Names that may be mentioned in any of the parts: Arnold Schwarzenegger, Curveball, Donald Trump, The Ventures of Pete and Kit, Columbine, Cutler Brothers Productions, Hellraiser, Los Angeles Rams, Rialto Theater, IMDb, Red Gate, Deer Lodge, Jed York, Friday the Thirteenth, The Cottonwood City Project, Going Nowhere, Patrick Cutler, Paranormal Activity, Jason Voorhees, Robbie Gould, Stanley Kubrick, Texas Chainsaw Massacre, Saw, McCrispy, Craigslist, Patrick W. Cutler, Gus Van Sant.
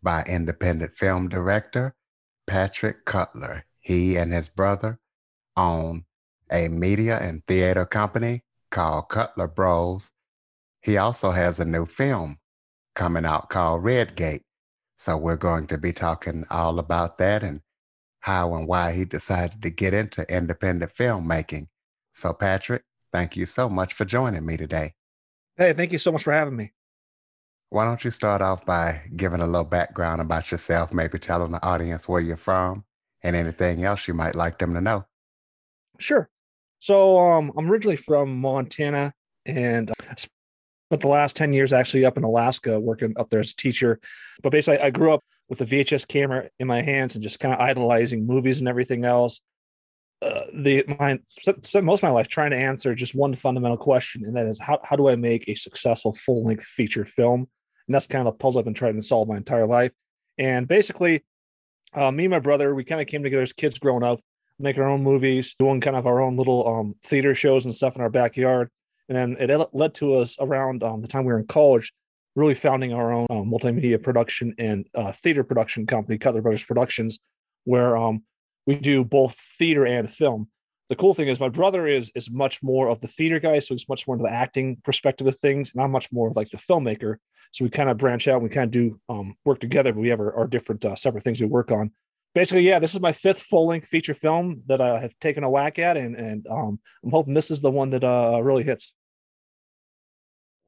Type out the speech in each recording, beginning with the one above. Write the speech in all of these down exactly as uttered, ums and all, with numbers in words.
by independent film director Patrick Cutler. He and his brother own a media and theater company called Cutler Bros. He also has a new film coming out called Red Gate. So we're going to be talking all about that and how and why he decided to get into independent filmmaking. So Patrick, thank you so much for joining me today. Hey, thank you so much for having me. Why don't you start off by giving a little background about yourself, maybe telling the audience where you're from and anything else you might like them to know. Sure. So um, I'm originally from Montana and I spent the last ten years actually up in Alaska working up there as a teacher. But basically, I grew up with a V H S camera in my hands and just kind of idolizing movies and everything else. Uh, the my spent most of my life trying to answer just one fundamental question, and that is how how do I make a successful full-length feature film? And that's kind of the puzzle I've been trying to solve my entire life. And basically, uh, me and my brother, we kind of came together as kids growing up, making our own movies, doing kind of our own little um, theater shows and stuff in our backyard. And then it led to us around um, the time we were in college, really founding our own um, multimedia production and uh, theater production company, Cutler Brothers Productions, where um, we do both theater and film. The cool thing is my brother is is much more of the theater guy, so he's much more into the acting perspective of things, and I'm much more of like the filmmaker. So we kind of branch out and we kind of do um, work together, but we have our, our different uh, separate things we work on. Basically, yeah, this is my fifth full-length feature film that I have taken a whack at, and, and um, I'm hoping this is the one that uh, really hits.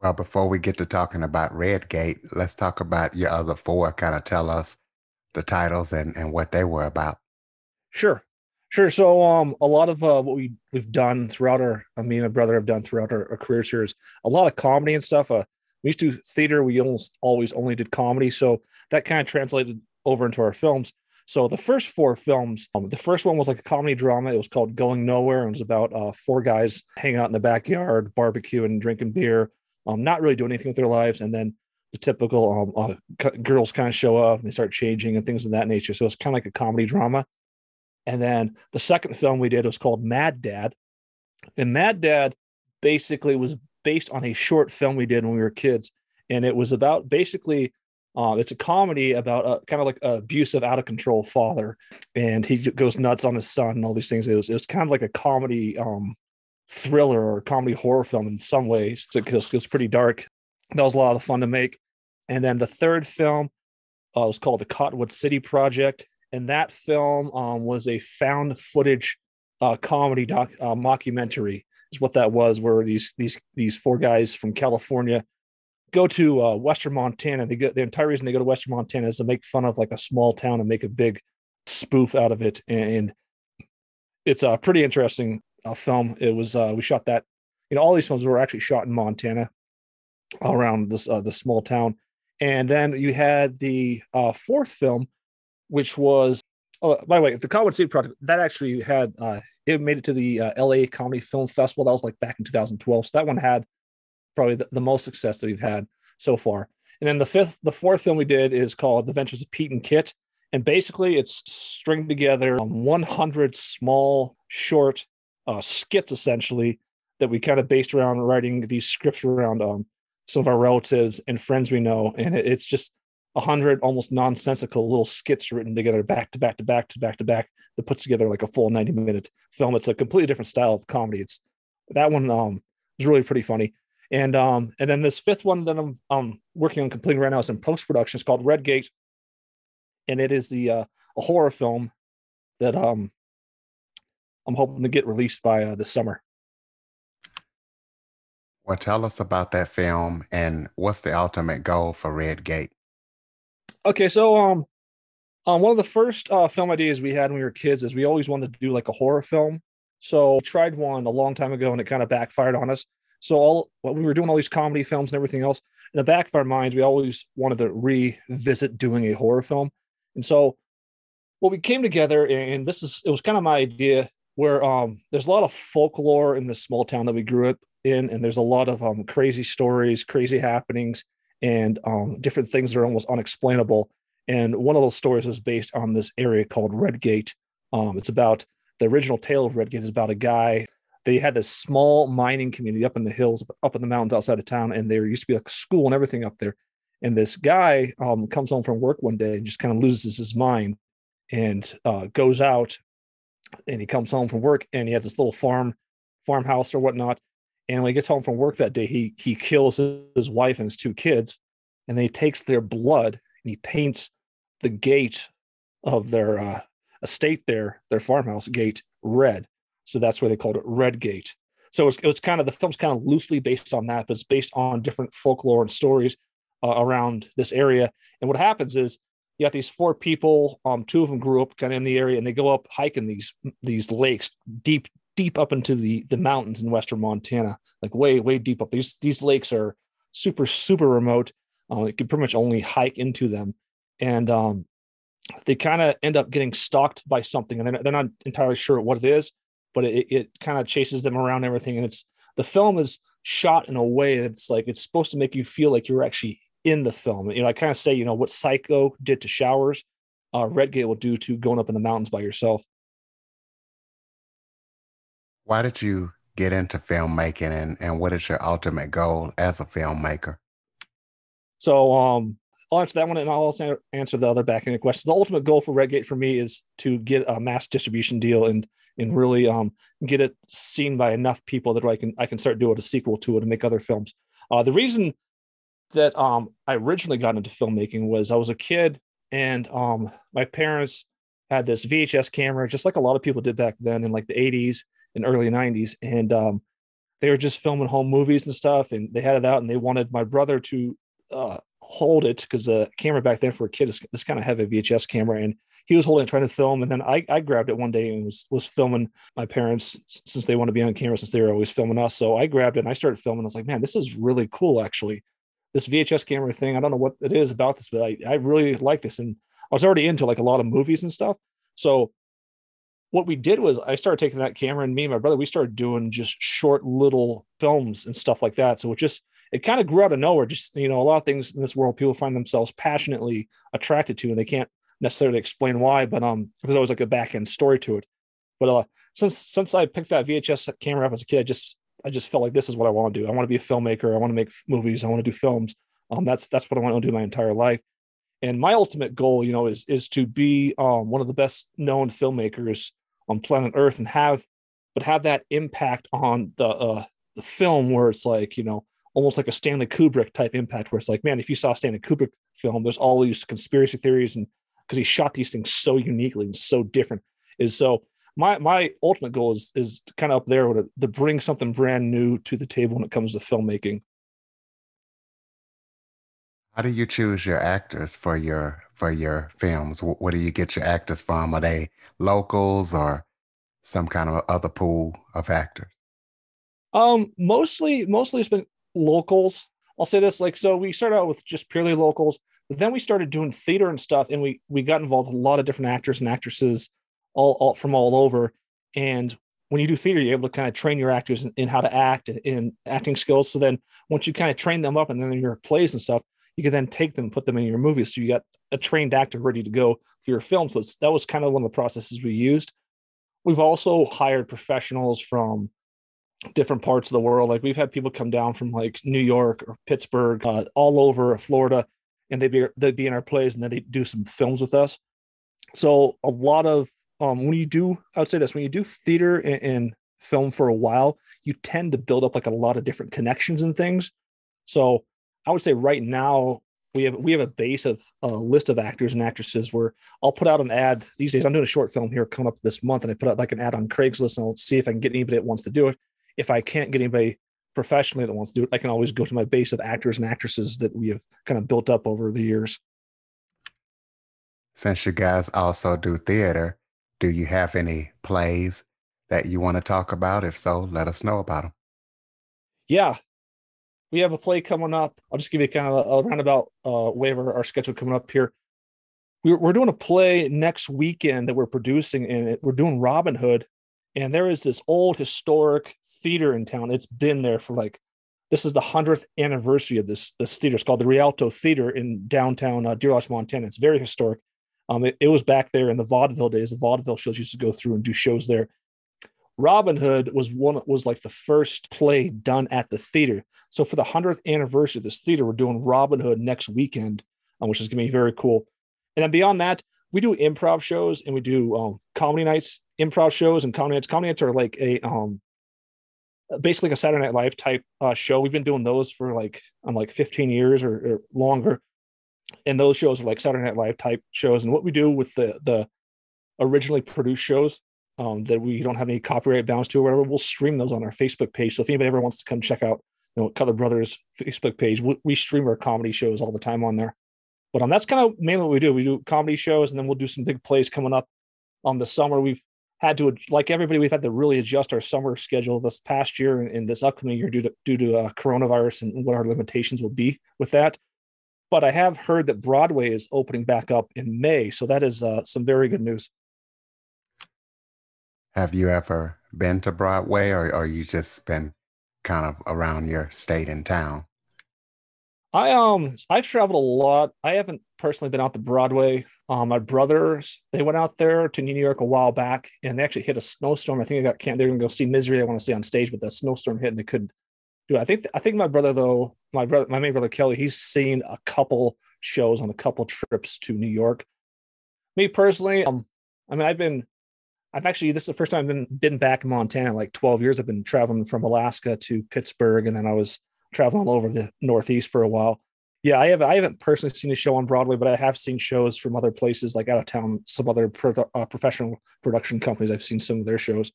Well, before we get to talking about Red Gate, let's talk about your other four. Kind of tell us the titles and, and what they were about. Sure. Sure. So um, a lot of uh, what we, we've done throughout our, I mean, my brother have done throughout our, our career series, a lot of comedy and stuff. Uh, we used to do theater. We almost always only did comedy. So that kind of translated over into our films. So the first four films, um, the first one was like a comedy drama. It was called Going Nowhere. And it was about uh, four guys hanging out in the backyard, barbecuing and drinking beer, um, not really doing anything with their lives. And then the typical um, uh, girls kind of show up and they start changing and things of that nature. So it's kind of like a comedy drama. And then the second film we did was called Mad Dad. And Mad Dad basically was based on a short film we did when we were kids. And it was about basically, uh, it's a comedy about a, kind of like an abusive, out of control father. And he goes nuts on his son and all these things. It was, it was kind of like a comedy um, thriller or comedy horror film in some ways. So it, was, it was pretty dark. That was a lot of fun to make. And then the third film uh, was called The Cottonwood City Project. And that film um, was a found footage uh, comedy doc uh, mockumentary is what that was, where these these these four guys from California go to uh, Western Montana. They go, the entire reason they go to Western Montana is to make fun of like a small town and make a big spoof out of it. And it's a pretty interesting uh, film. It was uh, we shot that. You know, all these films were actually shot in Montana, around this uh, the small town. And then you had the uh, fourth film, which was, oh, by the way, the Cottonwood City Project, that actually had, uh, it made it to the uh, L A Comedy Film Festival. That was like back in two thousand twelve. So that one had probably the, the most success that we've had so far. And then the fifth, the fourth film we did is called The Ventures of Pete and Kit. And basically it's stringed together one hundred small, short uh, skits, essentially, that we kind of based around writing these scripts around um, some of our relatives and friends we know. And it, it's just a hundred almost nonsensical little skits written together back to back to back to back to back that puts together like a full ninety minute film. It's a completely different style of comedy. It's that one um, is really pretty funny. And um, and then this fifth one that I'm um, working on completing right now is in post-production. It's called Red Gate. And it is the uh, a horror film that um, I'm hoping to get released by uh, this summer. Well, tell us about that film and what's the ultimate goal for Red Gate? Okay, so um, um, one of the first uh, film ideas we had when we were kids is we always wanted to do like a horror film. So we tried one a long time ago and it kind of backfired on us. So all when we were doing all these comedy films and everything else, in the back of our minds, we always wanted to revisit doing a horror film. And so, well, we came together, and this is, it was kind of my idea where um, there's a lot of folklore in this small town that we grew up in, and there's a lot of um, crazy stories, crazy happenings, and um, different things that are almost unexplainable. And one of those stories was based on this area called Red Gate. Um, it's about, the original tale of Red Gate is about a guy. They had this small mining community up in the hills, up in the mountains outside of town, and there used to be like a school and everything up there. And this guy um, comes home from work one day and just kind of loses his mind and uh, goes out, and he comes home from work and he has this little farm, farmhouse or whatnot. And when he gets home from work that day, he he kills his wife and his two kids, and then he takes their blood and he paints the gate of their uh, estate there, their farmhouse gate, red. So that's where they called it Red Gate. So it's, it was kind of, the film's kind of loosely based on that, but it's based on different folklore and stories uh, around this area. And what happens is you got these four people, um, two of them grew up kind of in the area, and they go up hiking these these lakes deep, deep up into the, the mountains in western Montana, like way, way deep up. These, these lakes are super, super remote. Uh, you can pretty much only hike into them. And um, they kind of end up getting stalked by something, and they're not, they're not entirely sure what it is, but it, it kind of chases them around and everything. And it's, the film is shot in a way that's like, it's supposed to make you feel like you're actually in the film. You know, I kind of say, you know, what Psycho did to showers, uh, Red Gate will do to going up in the mountains by yourself. Why did you get into filmmaking, and, and what is your ultimate goal as a filmmaker? So um, I'll answer that one, and I'll also answer the other back end question. The ultimate goal for Red Gate for me is to get a mass distribution deal and and really um, get it seen by enough people that I can I can start doing a sequel to it and make other films. Uh, the reason that um, I originally got into filmmaking was I was a kid, and um, my parents had this V H S camera, just like a lot of people did back then in like the eighties and early nineties. And um, they were just filming home movies and stuff, and they had it out, and they wanted my brother to uh, hold it, because the camera back then for a kid is this kind of heavy V H S camera. And he was holding it, trying to film, and then I, I grabbed it one day and was was filming my parents, since they want to be on camera, since they were always filming us. So I grabbed it and I started filming. I was like, man, this is really cool, actually. This V H S camera thing, I don't know what it is about this, but I, I really like this. And I was already into like a lot of movies and stuff. So what we did was I started taking that camera, and me and my brother, we started doing just short little films and stuff like that. So it just, it kind of grew out of nowhere. Just, you know, a lot of things in this world people find themselves passionately attracted to, and they can't necessarily explain why, but um, there's always like a back end story to it. But uh, since since I picked that V H S camera up as a kid, I just I just felt like this is what I want to do. I want to be a filmmaker. I want to make movies. I want to do films. Um, that's that's what I want to do my entire life. And my ultimate goal, you know, is is to be um one of the best known filmmakers on planet Earth, and have, but have that impact on the uh the film, where it's like, you know, almost like a Stanley Kubrick type impact, where it's like, man, if you saw a Stanley Kubrick film, there's all these conspiracy theories, and because he shot these things so uniquely and so different. Is so my my ultimate goal is is kind of up there, to, to bring something brand new to the table when it comes to filmmaking. How do you choose your actors for your for your films? What do you get your actors from? Are they locals or some kind of other pool of actors? Um, mostly mostly it's been locals. I'll say this, like, so we started out with just purely locals, but then we started doing theater and stuff, and we we got involved with a lot of different actors and actresses all, all from all over. And when you do theater, you're able to kind of train your actors in, in how to act and in acting skills. So then once you kind of train them up and then your plays and stuff, you can then take them and put them in your movies. So you got a trained actor ready to go for your film. So that was kind of one of the processes we used. We've also hired professionals from different parts of the world. Like, we've had people come down from like New York or Pittsburgh, uh, all over Florida, and they'd be, they'd be in our plays, and then they do some films with us. So a lot of, um, when you do, I would say this, when you do theater and, and film for a while, you tend to build up like a lot of different connections and things. So I would say right now we have, we have a base of a list of actors and actresses where I'll put out an ad these days. I'm doing a short film here coming up this month, and I put out like an ad on Craigslist, and I'll see if I can get anybody that wants to do it. If I can't get anybody professionally that wants to do it, I can always go to my base of actors and actresses that we have kind of built up over the years. Since you guys also do theater, do you have any plays that you want to talk about? If so, let us know about them. yeah, we have a play coming up. I'll just give you kind of a, a roundabout uh, way of our, our schedule coming up here. We're, we're doing a play next weekend that we're producing, and it, we're doing Robin Hood. And there is this old historic theater in town. It's been there for like, this is the hundredth anniversary of this, this theater. It's called the Rialto Theater in downtown uh, Deer Lodge, Montana. It's very historic. Um, it, it was back there in the vaudeville days. The vaudeville shows used to go through and do shows there. Robin Hood was one was like the first play done at the theater. So for the hundredth anniversary of this theater, we're doing Robin Hood next weekend, um, which is going to be very cool. And then beyond that, we do improv shows and we do um, comedy nights, improv shows and comedy nights. Comedy nights are like a um, basically like a Saturday Night Live type uh, show. We've been doing those for like um, like fifteen years or, or longer. And those shows are like Saturday Night Live type shows. And what we do with the the originally produced shows, Um, that we don't have any copyright bounds to or whatever, we'll stream those on our Facebook page. So if anybody ever wants to come check out, you know, Cutler Brothers Facebook page, we, we stream our comedy shows all the time on there. But um, that's kind of mainly what we do. We do comedy shows, and then we'll do some big plays coming up on the summer. We've had to, like everybody, we've had to really adjust our summer schedule this past year and, and this upcoming year due to due to uh, coronavirus and what our limitations will be with that. But I have heard that Broadway is opening back up in May, so that is uh, some very good news. Have you ever been to Broadway, or, or you just been kind of around your state and town? I um I've traveled a lot. I haven't personally been out to Broadway. Um, my brothers, they went out there to New York a while back, and they actually hit a snowstorm. I think they got canceled. They were going to go see Misery. I want to see on stage, but the snowstorm hit and they couldn't do it. I think I think my brother though, my brother, my main brother Kelly, he's seen a couple shows on a couple trips to New York. Me personally, um, I mean, I've been. I've actually, this is the first time I've been, been back in Montana in like twelve years. I've been traveling from Alaska to Pittsburgh, and then I was traveling all over the Northeast for a while. Yeah, I, have, I haven't personally seen a show on Broadway, but I have seen shows from other places, like out of town, some other pro, uh, professional production companies. I've seen some of their shows.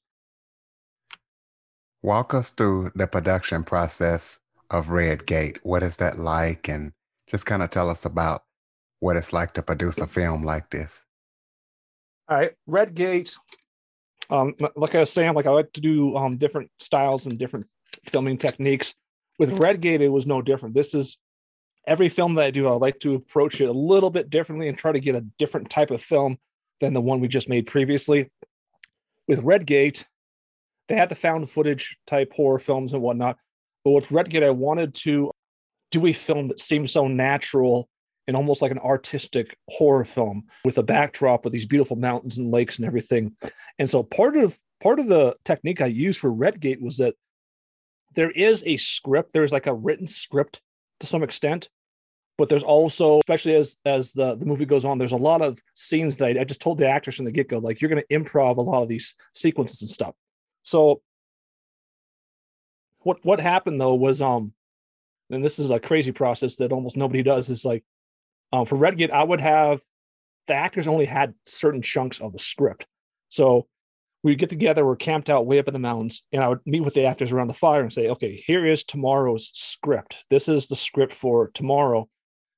Walk us through the production process of Red Gate. What is that like? And just kind of tell us about what it's like to produce a film like this. All right, Red Gate. Um, like I was saying, like I like to do um, different styles and different filming techniques. With Red Gate, it was no different. This is every film that I do, I like to approach it a little bit differently and try to get a different type of film than the one we just made previously. With Red Gate, they had the found footage type horror films and whatnot. But with Red Gate, I wanted to do a film that seemed so natural and almost like an artistic horror film with a backdrop of these beautiful mountains and lakes and everything. And so part of part of the technique I used for Red Gate was that there is a script, there's like a written script to some extent, but there's also, especially as as the, the movie goes on, there's a lot of scenes that I, I just told the actors from the get-go, like, you're going to improv a lot of these sequences and stuff. So what what happened though was, um, and this is a crazy process that almost nobody does, is like, Um, for Red Gate, I would have the actors only had certain chunks of the script. So we'd get together, we're camped out way up in the mountains, and I would meet with the actors around the fire and say, okay, here is tomorrow's script. This is the script for tomorrow.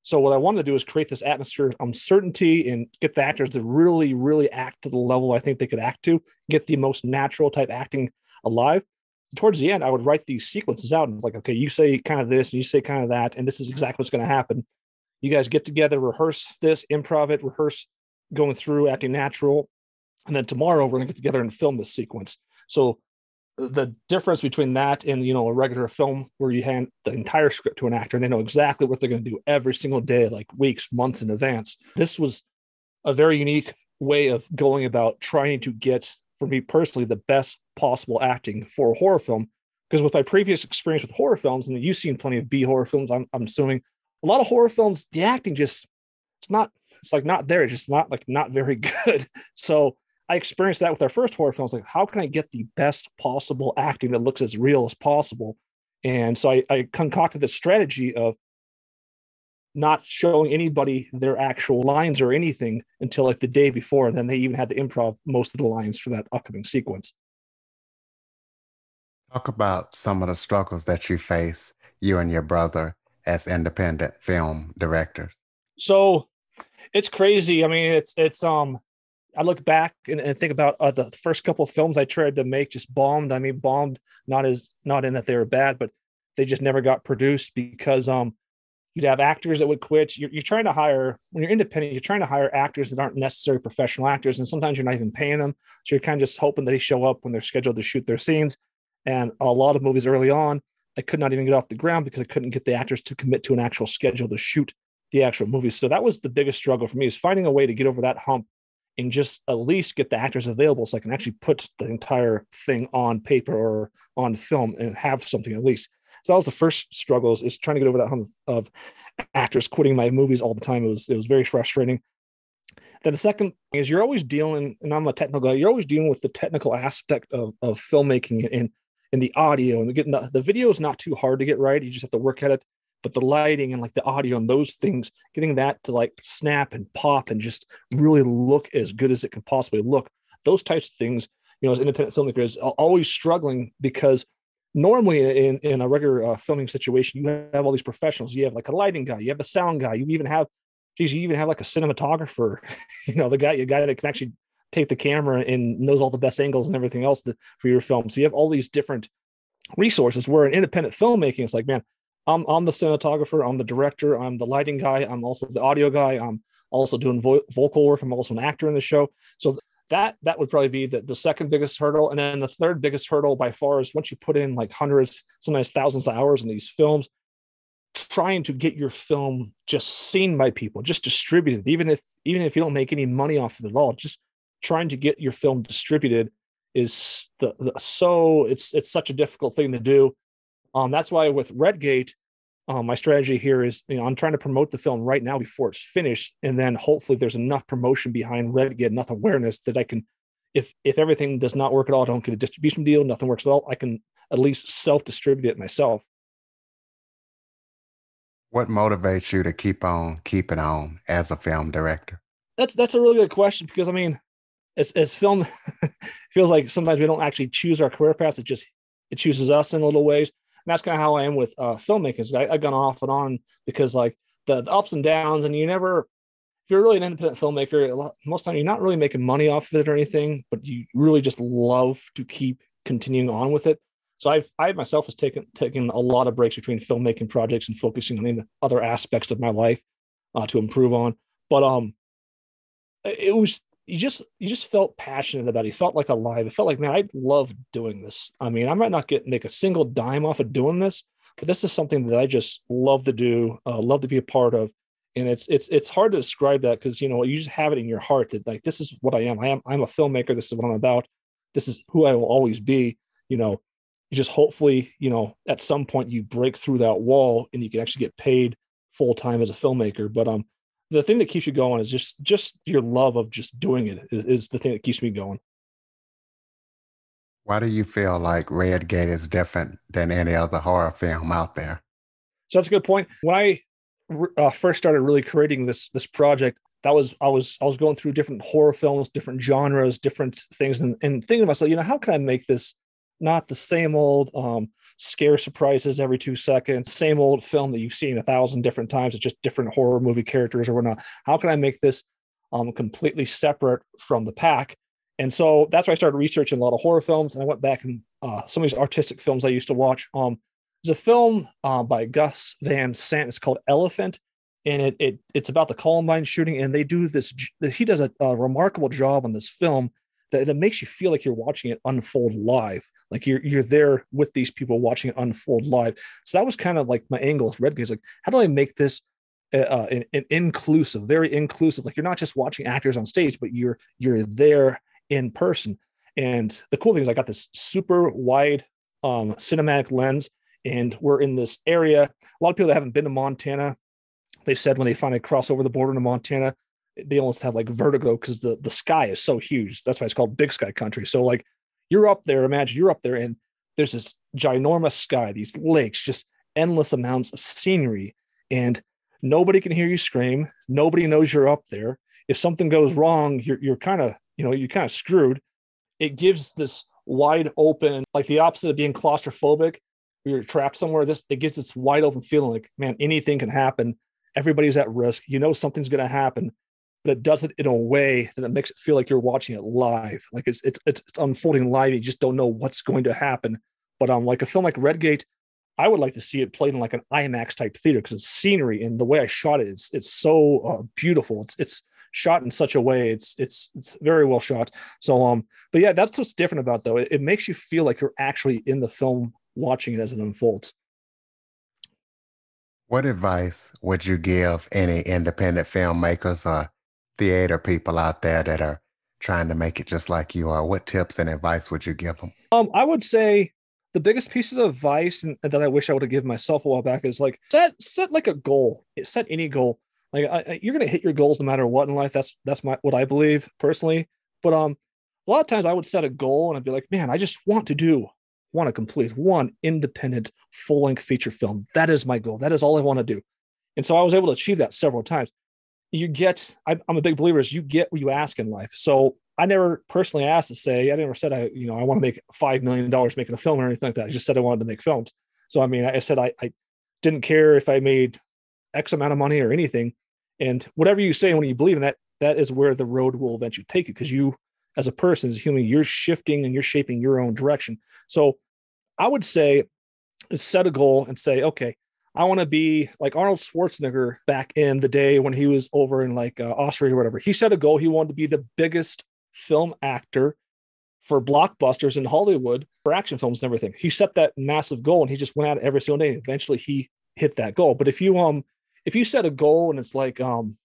So what I wanted to do is create this atmosphere of uncertainty and get the actors to really, really act to the level I think they could act to, get the most natural type acting alive. Towards the end, I would write these sequences out, and it's like, okay, you say kind of this, and you say kind of that, and this is exactly what's going to happen. You guys get together, rehearse this, improv it, rehearse going through, acting natural. And then tomorrow we're going to get together and film this sequence. So the difference between that and, you know, a regular film where you hand the entire script to an actor and they know exactly what they're going to do every single day, like weeks, months in advance. This was a very unique way of going about trying to get, for me personally, the best possible acting for a horror film. Because with my previous experience with horror films, and you've seen plenty of B horror films, I'm, I'm assuming, a lot of horror films, the acting just, it's not, it's like not there. It's just not like not very good. So I experienced that with our first horror films. Like, how can I get the best possible acting that looks as real as possible? And so I, I concocted the strategy of not showing anybody their actual lines or anything until like the day before. And then they even had to improv most of the lines for that upcoming sequence. Talk about some of the struggles that you face, you and your brother, as independent film directors. So it's crazy. I mean, it's, it's, um, I look back and, and think about uh, the first couple of films I tried to make just bombed. I mean, bombed, not as, not in that they were bad, but They just never got produced because um, you'd have actors that would quit. You're, you're trying to hire, when you're independent, you're trying to hire actors that aren't necessarily professional actors. And sometimes you're not even paying them. So you're kind of just hoping they show up when they're scheduled to shoot their scenes. And a lot of movies early on, I could not even get off the ground because I couldn't get the actors to commit to an actual schedule to shoot the actual movie. So that was the biggest struggle for me, is finding a way to get over that hump and just at least get the actors available so I can actually put the entire thing on paper or on film and have something at least. So that was the first struggles, is trying to get over that hump of, of actors quitting my movies all the time. It was, it was very frustrating. Then the second thing is, you're always dealing, and I'm a technical guy, you're always dealing with the technical aspect of, of filmmaking and, and the audio, and getting the, the video is not too hard to get right. You just have to work at it. But the lighting and like the audio and those things, getting that to like snap and pop and just really look as good as it can possibly look. Those types of things, you know, as independent filmmakers, are always struggling, because normally in, in a regular uh, filming situation, you have all these professionals. You have like a lighting guy, you have a sound guy, you even have, geez, you even have like a cinematographer, you know, the guy, the guy that can actually take the camera and knows all the best angles and everything else to, for your film. So you have all these different resources, where in independent filmmaking, it's like, man, I'm, I'm the cinematographer, I'm the director, I'm the lighting guy, I'm also the audio guy, I'm also doing vo- vocal work, I'm also an actor in the show. So that that would probably be the, the second biggest hurdle. And then the third biggest hurdle by far is, once you put in like hundreds, sometimes thousands of hours in these films, trying to get your film just seen by people, just distributed, even if even if you don't make any money off of it at all, just trying to get your film distributed is the, the so it's it's such a difficult thing to do. Um, that's why with Red Gate, um, my strategy here is, you know, I'm trying to promote the film right now before it's finished. And then hopefully there's enough promotion behind Red Gate, enough awareness that I can, if if everything does not work at all, I don't get a distribution deal, nothing works at all, I can at least self-distribute it myself. What motivates you to keep on keeping on as a film director? That's that's a really good question, because I mean, as, as film feels like sometimes we don't actually choose our career paths, it just it chooses us in little ways. And that's kind of how I am with uh, filmmakers. I, I've gone off and on because like the, the ups and downs, and you never, if you're really an independent filmmaker, a lot, most of the time you're not really making money off of it or anything, but you really just love to keep continuing on with it. So I've, I myself has taken, taken a lot of breaks between filmmaking projects and focusing on other aspects of my life uh, to improve on. But um, it was, you just, you just felt passionate about it. You felt like alive. It felt like, man, I love doing this. I mean, I might not get, make a single dime off of doing this, but this is something that I just love to do, uh, love to be a part of. And it's, it's, it's hard to describe that, because, you know, you just have it in your heart that like, this is what I am. I am, I'm a filmmaker. This is what I'm about. This is who I will always be. You know, you just hopefully, you know, at some point you break through that wall and you can actually get paid full time as a filmmaker. But, um, the thing that keeps you going is just, just your love of just doing it is, is the thing that keeps me going. Why do you feel like Red Gate is different than any other horror film out there? So that's a good point. When I uh, first started really creating this, this project, that was, I was, I was going through different horror films, different genres, different things, and, and thinking to myself, you know, how can I make this not the same old um, scare surprises every two seconds, same old film that you've seen a thousand different times. It's just different horror movie characters or whatnot. How can I make this um, completely separate from the pack? And so that's why I started researching a lot of horror films. And I went back and uh, some of these artistic films I used to watch. Um, there's a film uh, by Gus Van Sant. It's called Elephant. And it, it it's about the Columbine shooting. And they do this, he does a, a remarkable job on this film that, that makes you feel like you're watching it unfold live. Like you're you're there with these people watching it unfold live. So that was kind of like my angle with Red Gate. Like, how do I make this uh, an, an inclusive, very inclusive? Like you're not just watching actors on stage, but you're you're there in person. And the cool thing is, I got this super wide um, cinematic lens, and we're in this area. A lot of people that haven't been to Montana, they said when they finally cross over the border to Montana, they almost have like vertigo because the the sky is so huge. That's why it's called Big Sky Country. So like. You're up there, imagine you're up there and there's this ginormous sky, these lakes, just endless amounts of scenery, and nobody can hear you scream. Nobody knows you're up there. If something goes wrong, you're you're kind of, you know, you're kind of screwed. It gives this wide open, like the opposite of being claustrophobic, where you're trapped somewhere. This, it gives this wide open feeling like, man, anything can happen. Everybody's at risk. You know, something's going to happen. But it does it in a way that it makes it feel like you're watching it live. Like it's, it's, it's, it's unfolding live. You just don't know what's going to happen. But um, like a film like Red Gate, I would like to see it played in like an IMAX type theater, because it's scenery and the way I shot it, it's it's so uh, beautiful. It's it's shot in such a way. It's it's it's very well shot. So um, but yeah, that's what's different about it, though. It, it makes you feel like you're actually in the film, watching it as it unfolds. What advice would you give any independent filmmakers or theater people out there that are trying to make it just like you are? What tips and advice would you give them? Um, I would say the biggest piece of advice that I wish I would have given myself a while back is like set set like a goal. Set any goal. Like I, I, you're gonna hit your goals no matter what in life. That's that's my what I believe personally. But um, a lot of times I would set a goal and I'd be like, man, I just want to do, want to complete one independent full-length feature film. That is my goal. That is all I want to do. And so I was able to achieve that several times. You get, I'm a big believer is you get what you ask in life. So I never personally asked to say, I never said, I, you know, I want to make five million dollars making a film or anything like that. I just said I wanted to make films. So, I mean, I said, I, I didn't care if I made X amount of money or anything. And whatever you say, when you believe in that, that is where the road will eventually take you. Cause you, as a person, as a human, you're shifting and you're shaping your own direction. So I would say set a goal and say, okay, I want to be like Arnold Schwarzenegger back in the day when he was over in like uh, Austria or whatever. He set a goal. He wanted to be the biggest film actor for blockbusters in Hollywood for action films and everything. He set that massive goal and he just went at it every single day. And eventually he hit that goal. But if you, um, if you set a goal and it's like, um,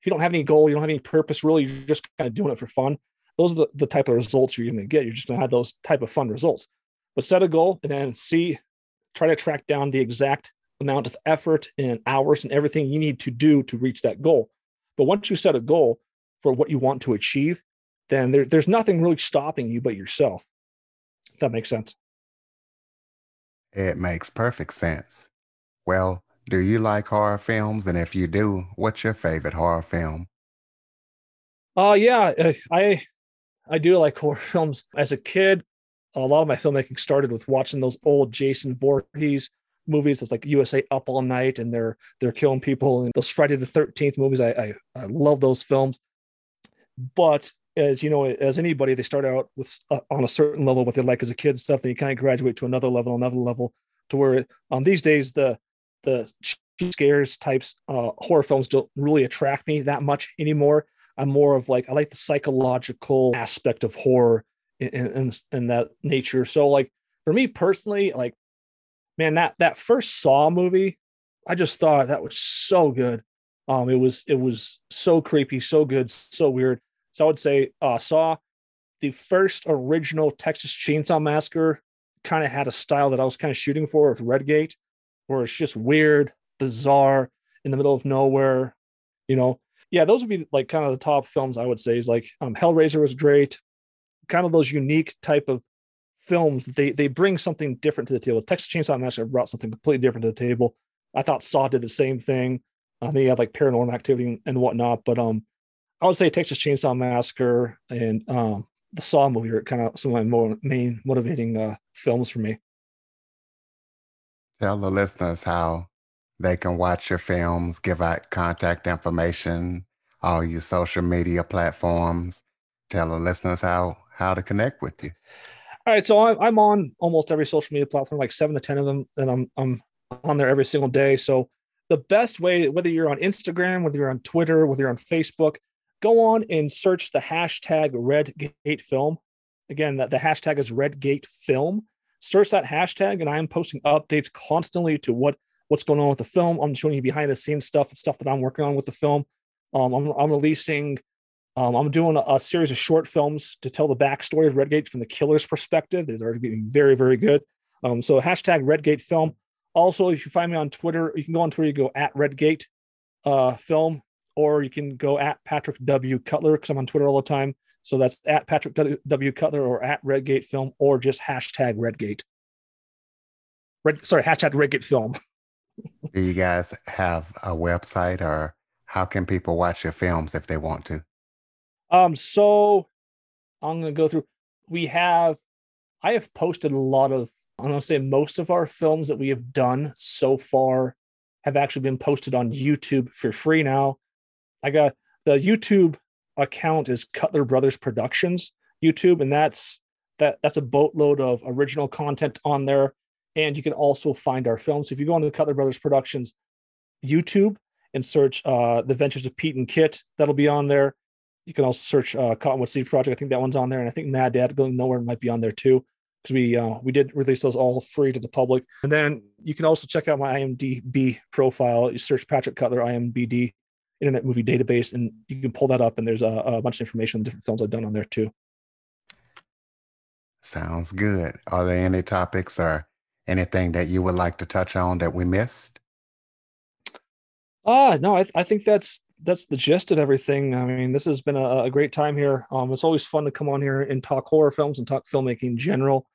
if you don't have any goal, you don't have any purpose, really, you're just kind of doing it for fun. Those are the, the type of results you're going to get. You're just going to have those type of fun results, but set a goal and then see, try to track down the exact amount of effort and hours and everything you need to do to reach that goal. But once you set a goal for what you want to achieve, then there, there's nothing really stopping you but yourself. If that makes sense. It makes perfect sense. Well, do you like horror films? And if you do, what's your favorite horror film? Uh, yeah, I, I do like horror films. As a kid, a lot of my filmmaking started with watching those old Jason Voorhees movies. It's like U S A Up All Night and they're they're killing people, and those Friday the Thirteenth movies. I, I I love those films. But as you know, as anybody, they start out with uh, on a certain level what they like as a kid and stuff. Then you kind of graduate to another level, another level, to where on um, these days the the cheap scares types uh, horror films don't really attract me that much anymore. I'm more of like I like the psychological aspect of horror in in, in that nature. So like for me personally, like. Man, that, that first Saw movie, I just thought that was so good. Um, it was it was so creepy, so good, so weird. So I would say uh, Saw, the first original Texas Chainsaw Massacre, kind of had a style that I was kind of shooting for with Red Gate, where it's just weird, bizarre, in the middle of nowhere. You know, yeah, those would be like kind of the top films I would say. Is like um, Hellraiser was great, kind of those unique type of films. They they bring something different to the table. Texas Chainsaw Massacre brought something completely different to the table. I thought Saw did the same thing. Uh, they had like Paranormal Activity and whatnot, but um, I would say Texas Chainsaw Massacre and um the Saw movie are kind of some of my more main motivating uh, films for me. Tell the listeners how they can watch your films. Give out contact information, all your social media platforms. Tell the listeners how how to connect with you. All right, so I'm on almost every social media platform, like seven to ten of them, and I'm I'm on there every single day. So the best way, whether you're on Instagram, whether you're on Twitter, whether you're on Facebook, go on and search the hashtag RedGateFilm. Again, that the hashtag is RedGateFilm. Search that hashtag, and I am posting updates constantly to what what's going on with the film. I'm showing you behind the scenes stuff and stuff that I'm working on with the film. Um, I'm I'm releasing. Um, I'm doing a, a series of short films to tell the backstory of Red Gate from the killer's perspective. These are getting very, very good. Um, so hashtag Red Gate Film. Also, if you find me on Twitter, you can go on Twitter, you go at Red Gate uh, Film, or you can go at Patrick W. Cutler, because I'm on Twitter all the time. So that's at Patrick W. Cutler or at Red Gate Film, or just hashtag Red Gate. Red, sorry, hashtag Red Gate Film. Do you guys have a website, or how can people watch your films if they want to? Um, so I'm going to go through, we have, I have posted a lot of, I'm going to say most of our films that we have done so far have actually been posted on YouTube for free. Now I got the YouTube account is Cutler Brothers Productions YouTube. And that's, that that's a boatload of original content on there. and you can also find our films. If you go on to the Cutler Brothers Productions YouTube and search uh, The Ventures of Pete and Kit, that'll be on there. You can also search uh, Cottonwood City Project. I think that one's on there. And I think Mad Dad, Going Nowhere might be on there too, because we uh, we did release those all free to the public. And then you can also check out my IMDb profile. You search Patrick Cutler, I M D B, Internet Movie Database, and you can pull that up. And there's a, a bunch of information on different films I've done on there too. Sounds good. Are there any topics or anything that you would like to touch on that we missed? Uh, no, I, th- I think that's that's the gist of everything. I mean, this has been a, a great time here. Um, it's always fun to come on here and talk horror films and talk filmmaking in general.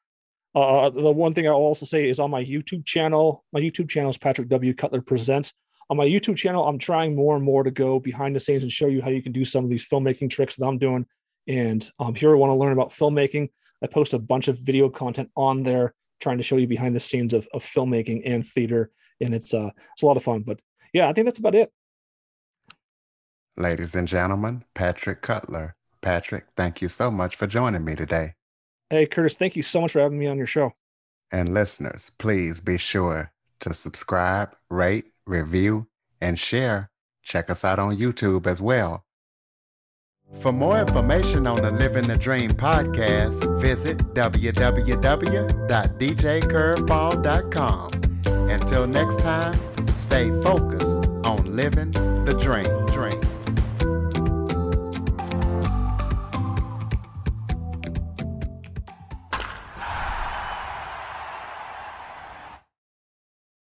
Uh, the one thing I'll also say is on my YouTube channel, my YouTube channel is Patrick W. Cutler Presents. On my YouTube channel, I'm trying more and more to go behind the scenes and show you how you can do some of these filmmaking tricks that I'm doing. And um, here I want to learn about filmmaking. I post a bunch of video content on there, trying to show you behind the scenes of, of filmmaking and theater. And it's uh, it's a lot of fun, but yeah, I think that's about it. Ladies and gentlemen, Patrick Cutler. Patrick, thank you so much for joining me today. Hey, Curtis, thank you so much for having me on your show. And listeners, please be sure to subscribe, rate, review, and share. Check us out on YouTube as well. For more information on the Living the Dream podcast, visit w w w dot d j curveball dot com. Until next time, stay focused on living the dream.